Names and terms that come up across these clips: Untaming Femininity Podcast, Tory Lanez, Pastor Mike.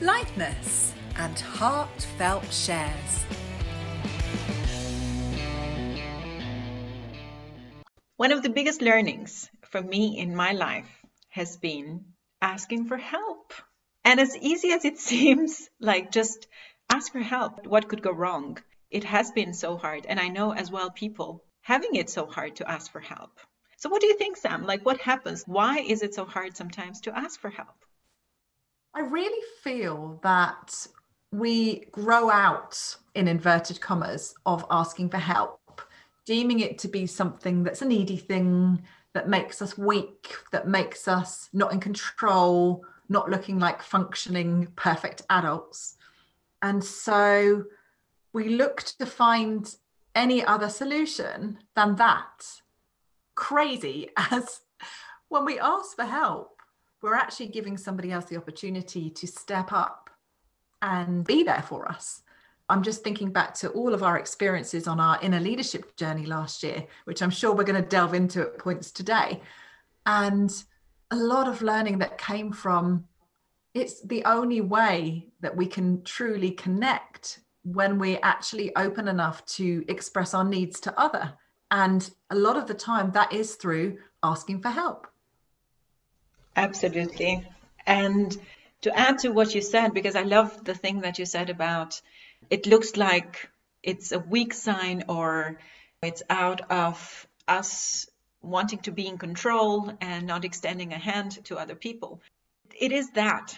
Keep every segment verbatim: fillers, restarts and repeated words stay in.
lightness, and heartfelt shares. One of the biggest learnings for me in my life has been asking for help. And as easy as it seems, like just ask for help. What could go wrong? It has been so hard. And I know as well people having it so hard to ask for help. So what do you think, Sam? Like what happens? Why is it so hard sometimes to ask for help? I really feel that we grow out, in inverted commas, of asking for help, deeming it to be something that's a needy thing, that makes us weak, that makes us not in control, not looking like functioning, perfect adults. And so we look to find any other solution than that. Crazy as when we ask for help, we're actually giving somebody else the opportunity to step up and be there for us. I'm just thinking back to all of our experiences on our inner leadership journey last year, which I'm sure we're going to delve into at points today. And a lot of learning that came from, it's the only way that we can truly connect when we're actually open enough to express our needs to other. And a lot of the time that is through asking for help. Absolutely. And to add to what you said, because I love the thing that you said about it looks like it's a weak sign or it's out of us wanting to be in control and not extending a hand to other people. It is that.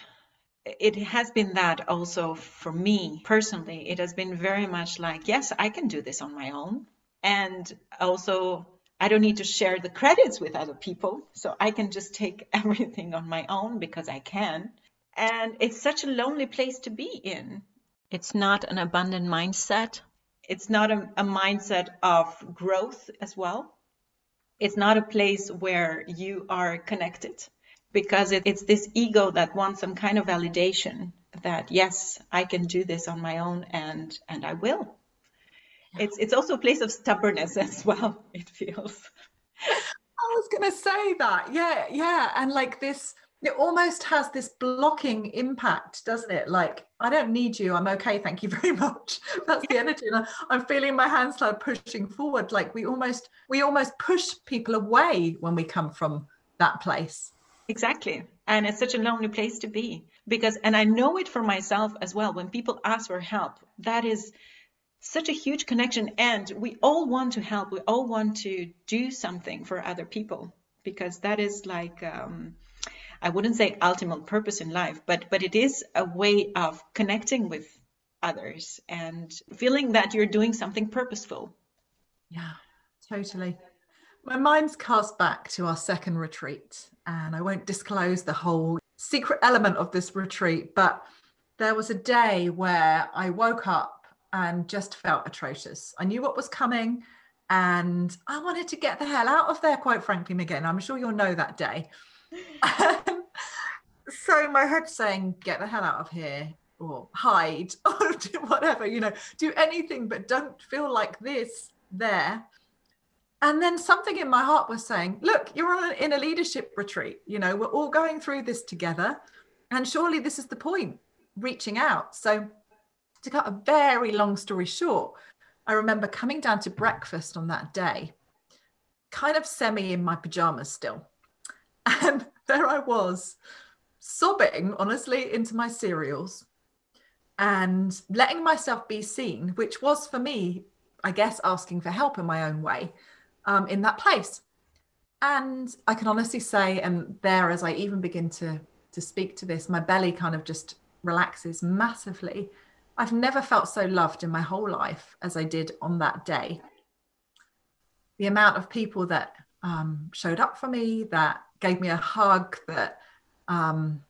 It has been that also for me personally. It has been very much like, yes, I can do this on my own. And also, I don't need to share the credits with other people. So I can just take everything on my own because I can. And it's such a lonely place to be in. It's not an abundant mindset. It's not a, a mindset of growth as well. It's not a place where you are connected because it, it's this ego that wants some kind of validation that, yes, I can do this on my own and, and I will. Yeah. It's, it's also a place of stubbornness as well, it feels. I was going to say that. Yeah, yeah. And like this... It almost has this blocking impact, doesn't it? Like, I don't need you. I'm okay. Thank you very much. That's the energy. And I'm feeling my hands start pushing forward. Like we almost, we almost push people away when we come from that place. Exactly. And it's such a lonely place to be because, and I know it for myself as well. When people ask for help, that is such a huge connection. And we all want to help. We all want to do something for other people because that is like, um, I wouldn't say ultimate purpose in life, but but it is a way of connecting with others and feeling that you're doing something purposeful. Yeah, totally. My mind's cast back to our second retreat, and I won't disclose the whole secret element of this retreat, but there was a day where I woke up and just felt atrocious. I knew what was coming and I wanted to get the hell out of there, quite frankly, Megan. I'm sure you'll know that day. So my head saying get the hell out of here or hide or do whatever, you know, do anything but don't feel like this there. And then something in my heart was saying, look, you're on an inner leadership retreat, you know, we're all going through this together and surely this is the point, reaching out. So to cut a very long story short, I remember coming down to breakfast on that day, kind of semi in my pajamas still. And there I was, sobbing, honestly, into my cereals and letting myself be seen, which was for me, I guess, asking for help in my own way um, in that place. And I can honestly say, and there, as I even begin to, to speak to this, my belly kind of just relaxes massively. I've never felt so loved in my whole life as I did on that day. The amount of people that um, showed up for me, that gave me a hug, that um,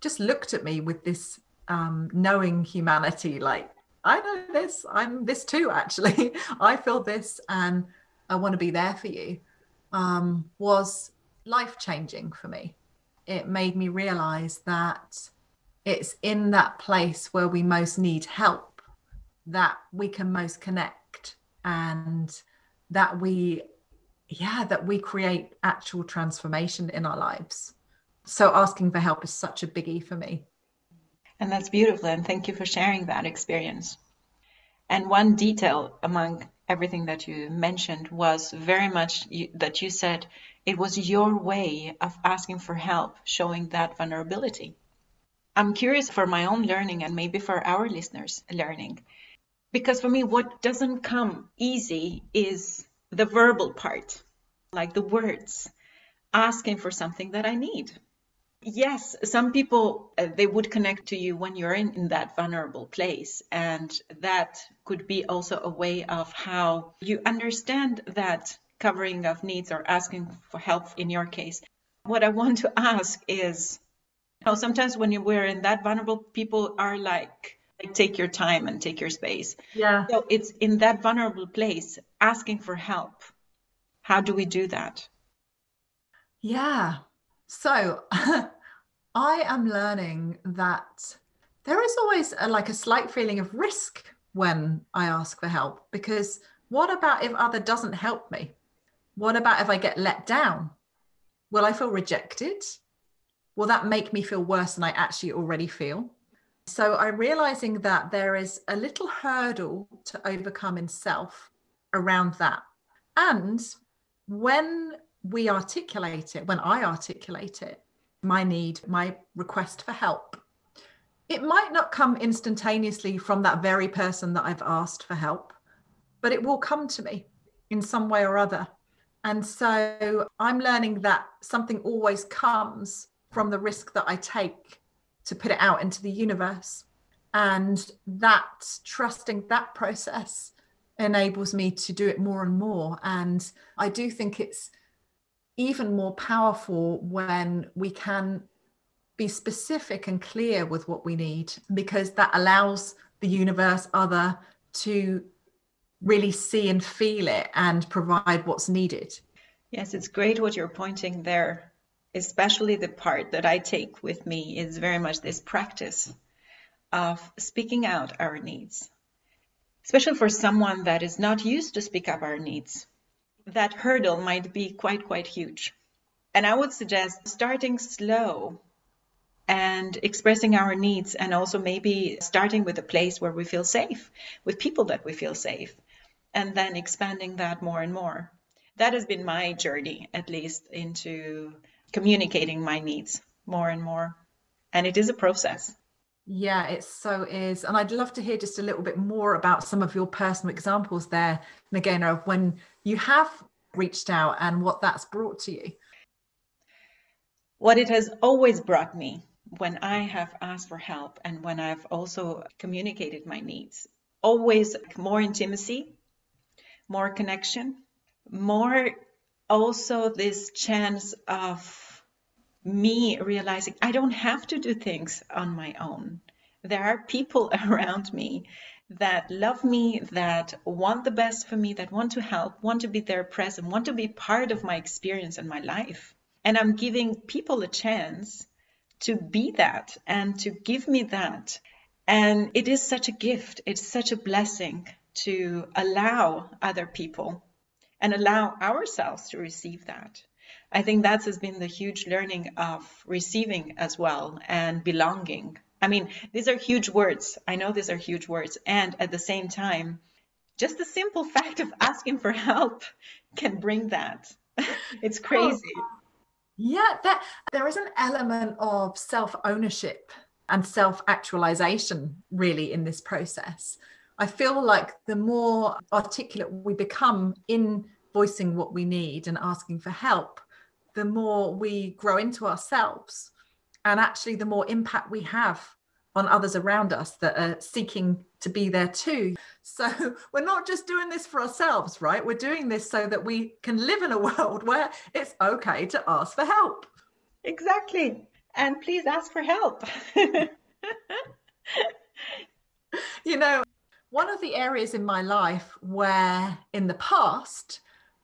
just looked at me with this um, knowing humanity, like, I know this, I'm this too, actually. I feel this and I want to be there for you, um, was life-changing for me. It made me realize that it's in that place where we most need help that we can most connect, and that we, yeah, that we create actual transformation in our lives. So asking for help is such a biggie for me. And that's beautiful. And thank you for sharing that experience. And one detail among everything that you mentioned was very much you, that you said it was your way of asking for help, showing that vulnerability. I'm curious for my own learning and maybe for our listeners' learning, because for me, what doesn't come easy is the verbal part, like the words, asking for something that I need. Yes, some people, uh, they would connect to you when you're in, in that vulnerable place. And that could be also a way of how you understand that covering of needs or asking for help in your case. What I want to ask is, you know, sometimes when you we're in that vulnerable, people are like, like, take your time and take your space. Yeah. So it's in that vulnerable place, asking for help. How do we do that? Yeah. So I am learning that there is always a, like a slight feeling of risk when I ask for help, because what about if other doesn't help me? What about if I get let down? Will I feel rejected? Will that make me feel worse than I actually already feel? So I'm realizing that there is a little hurdle to overcome in self around that. And when we articulate it, when I articulate it, my need, my request for help, it might not come instantaneously from that very person that I've asked for help, but it will come to me in some way or other. And so I'm learning that something always comes from the risk that I take to put it out into the universe. And that trusting that process enables me to do it more and more. And I do think it's even more powerful when we can be specific and clear with what we need, because that allows the universe, other, to really see and feel it and provide what's needed. Yes, it's great what you're pointing there, especially the part that I take with me is very much this practice of speaking out our needs, especially for someone that is not used to speak up our needs. That hurdle might be quite, quite huge. And I would suggest starting slow and expressing our needs, and also maybe starting with a place where we feel safe, with people that we feel safe, and then expanding that more and more. That has been my journey, at least, into communicating my needs more and more. And it is a process. Yeah, it so is. And I'd love to hear just a little bit more about some of your personal examples there, Yigena, of when you have reached out and what that's brought to you. What it has always brought me when I have asked for help and when I've also communicated my needs, always more intimacy, more connection, more also this chance of me realizing I don't have to do things on my own. There are people around me that love me, that want the best for me, that want to help, want to be there present, want to be part of my experience and my life. And I'm giving people a chance to be that and to give me that. And it is such a gift. It's such a blessing to allow other people and allow ourselves to receive that. I think that has been the huge learning of receiving as well, and belonging. I mean, these are huge words. I know these are huge words. And at the same time, just the simple fact of asking for help can bring that. It's crazy. Oh, yeah, that, there is an element of self-ownership and self-actualization really in this process. I feel like the more articulate we become in voicing what we need and asking for help, the more we grow into ourselves, and actually the more impact we have on others around us that are seeking to be there too. So we're not just doing this for ourselves, right? We're doing this so that we can live in a world where it's okay to ask for help. Exactly. And please ask for help. You know, one of the areas in my life where in the past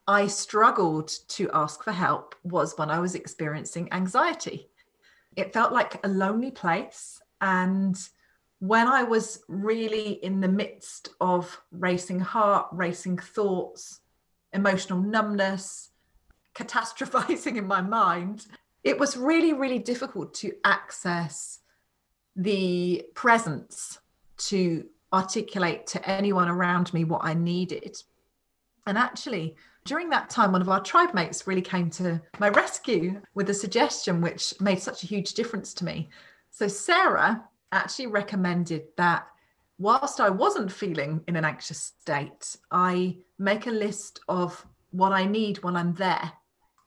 I struggled to ask for help was when I was experiencing anxiety. It felt like a lonely place. And when I was really in the midst of racing heart, racing thoughts, emotional numbness, catastrophizing in my mind, it was really, really difficult to access the presence to articulate to anyone around me what I needed. And actually, during that time, one of our tribe mates really came to my rescue with a suggestion which made such a huge difference to me. So Sarah actually recommended that whilst I wasn't feeling in an anxious state, I make a list of what I need when I'm there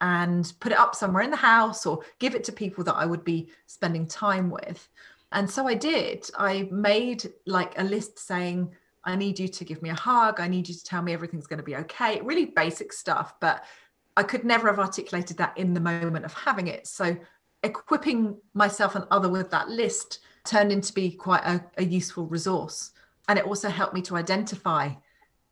and put it up somewhere in the house or give it to people that I would be spending time with. And so I did. I made like a list saying, I need you to give me a hug. I need you to tell me everything's going to be okay. Really basic stuff, but I could never have articulated that in the moment of having it. So equipping myself and other with that list turned into be quite a, a useful resource. And it also helped me to identify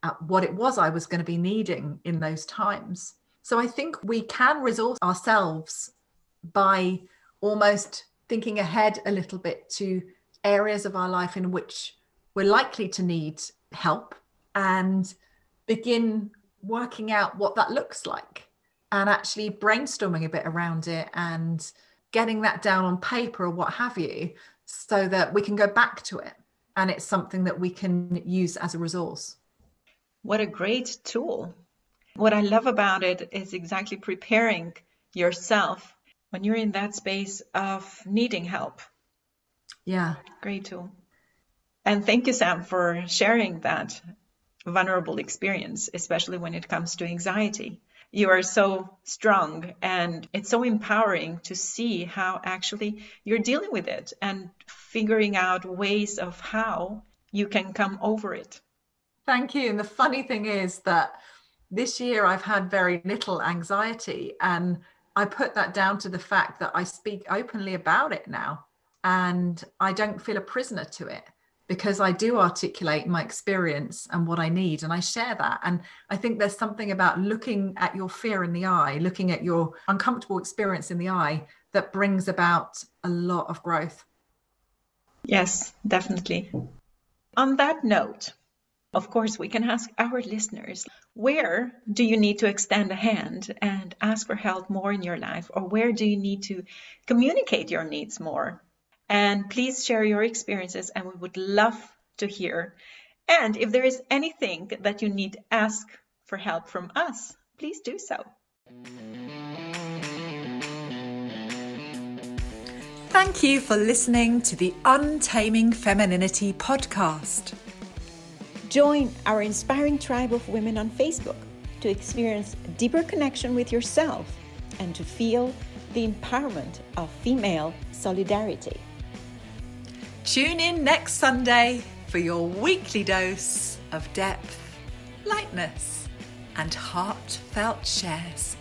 uh, what it was I was going to be needing in those times. So I think we can resource ourselves by almost thinking ahead a little bit to areas of our life in which we're likely to need help and begin working out what that looks like and actually brainstorming a bit around it and getting that down on paper or what have you, so that we can go back to it and it's something that we can use as a resource. What a great tool. What I love about it is exactly preparing yourself when you're in that space of needing help. Yeah. Great tool. And thank you, Sam, for sharing that vulnerable experience, especially when it comes to anxiety. You are so strong, and it's so empowering to see how actually you're dealing with it and figuring out ways of how you can come over it. Thank you. And the funny thing is that this year I've had very little anxiety, and I put that down to the fact that I speak openly about it now, and I don't feel a prisoner to it, because I do articulate my experience and what I need, and I share that. And I think there's something about looking at your fear in the eye, looking at your uncomfortable experience in the eye, that brings about a lot of growth. Yes, definitely. On that note, of course, we can ask our listeners, where do you need to extend a hand and ask for help more in your life? Or where do you need to communicate your needs more? And please share your experiences, and we would love to hear. And if there is anything that you need to ask for help from us, please do so. Thank you for listening to the Untaming Femininity podcast. Join our inspiring tribe of women on Facebook to experience deeper connection with yourself and to feel the empowerment of female solidarity. Tune in next Sunday for your weekly dose of depth, lightness, and heartfelt shares.